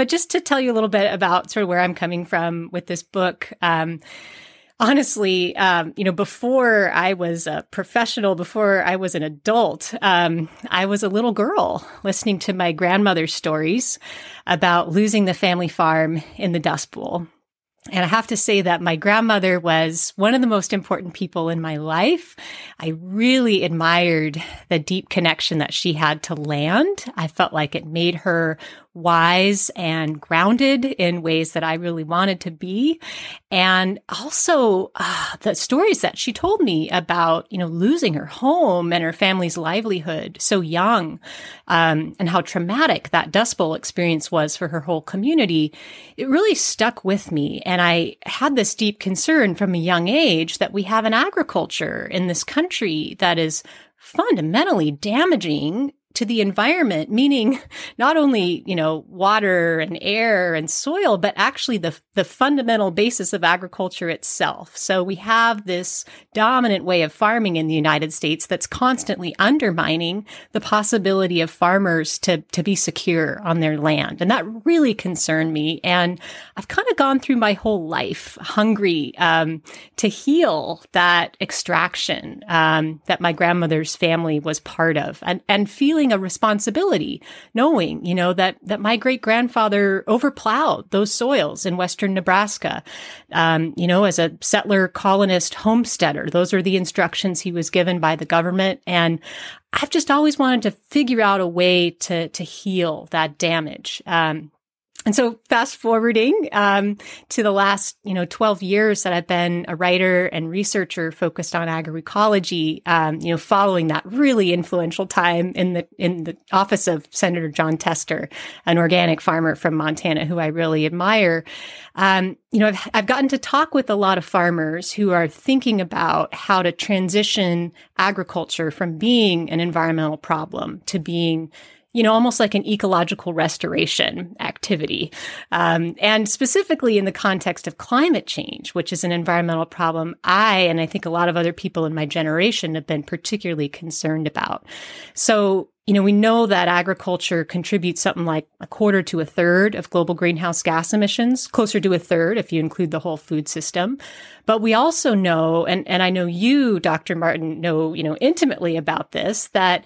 But just to tell you a little bit about sort of where I'm coming from with this book, honestly, before I was a professional, before I was an adult, I was a little girl listening to my grandmother's stories about losing the family farm in the Dust Bowl. And I have to say that my grandmother was one of the most important people in my life. I really admired the deep connection that she had to land. I felt like it made her wise and grounded in ways that I really wanted to be. And also the stories that she told me about, losing her home and her family's livelihood so young, and how traumatic that Dust Bowl experience was for her whole community. It really stuck with me. And I had this deep concern from a young age that we have an agriculture in this country that is fundamentally damaging to the environment, meaning not only, water and air and soil, but actually the fundamental basis of agriculture itself. So we have this dominant way of farming in the United States that's constantly undermining the possibility of farmers to be secure on their land. And that really concerned me. And I've kind of gone through my whole life hungry to heal that extraction that my grandmother's family was part of, and feeling a responsibility, knowing, that my great-grandfather overplowed those soils in western Nebraska, as a settler colonist homesteader. Those are the instructions he was given by the government. And I've just always wanted to figure out a way to heal that damage. And so fast forwarding to the last, 12 years that I've been a writer and researcher focused on agroecology, following that really influential time in the office of Senator John Tester, an organic farmer from Montana who I really admire. I've gotten to talk with a lot of farmers who are thinking about how to transition agriculture from being an environmental problem to being almost like an ecological restoration activity. And specifically in the context of climate change, which is an environmental problem I think a lot of other people in my generation have been particularly concerned about. So, we know that agriculture contributes something like 25% to 1/3 of global greenhouse gas emissions, closer to 1/3 if you include the whole food system. But we also know, and I know you, Dr. Martin, know intimately about this, that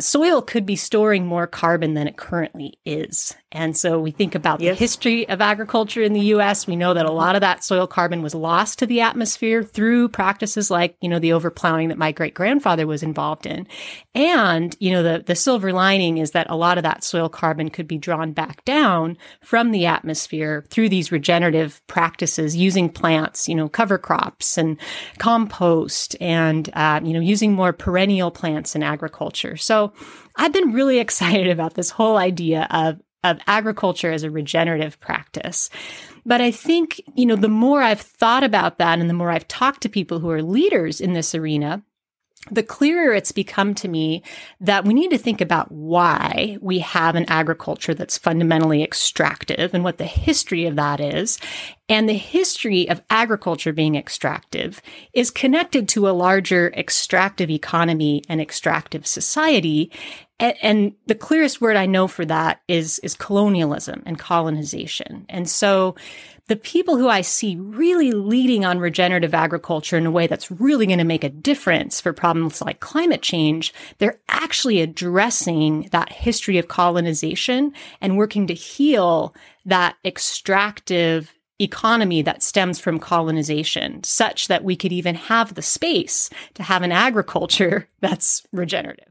soil could be storing more carbon than it currently is. And so we think about the history of agriculture in the U.S. We know that a lot of that soil carbon was lost to the atmosphere through practices like, the overplowing that my great-grandfather was involved in. And, the silver lining is that a lot of that soil carbon could be drawn back down from the atmosphere through these regenerative practices, using plants, cover crops and compost and, using more perennial plants in agriculture. So I've been really excited about this whole idea of agriculture as a regenerative practice. But I think, the more I've thought about that and the more I've talked to people who are leaders in this arena, the clearer it's become to me that we need to think about why we have an agriculture that's fundamentally extractive and what the history of that is. And the history of agriculture being extractive is connected to a larger extractive economy and extractive society. And the clearest word I know for that is colonialism and colonization. And so the people who I see really leading on regenerative agriculture in a way that's really going to make a difference for problems like climate change, they're actually addressing that history of colonization and working to heal that extractive economy that stems from colonization, such that we could even have the space to have an agriculture that's regenerative.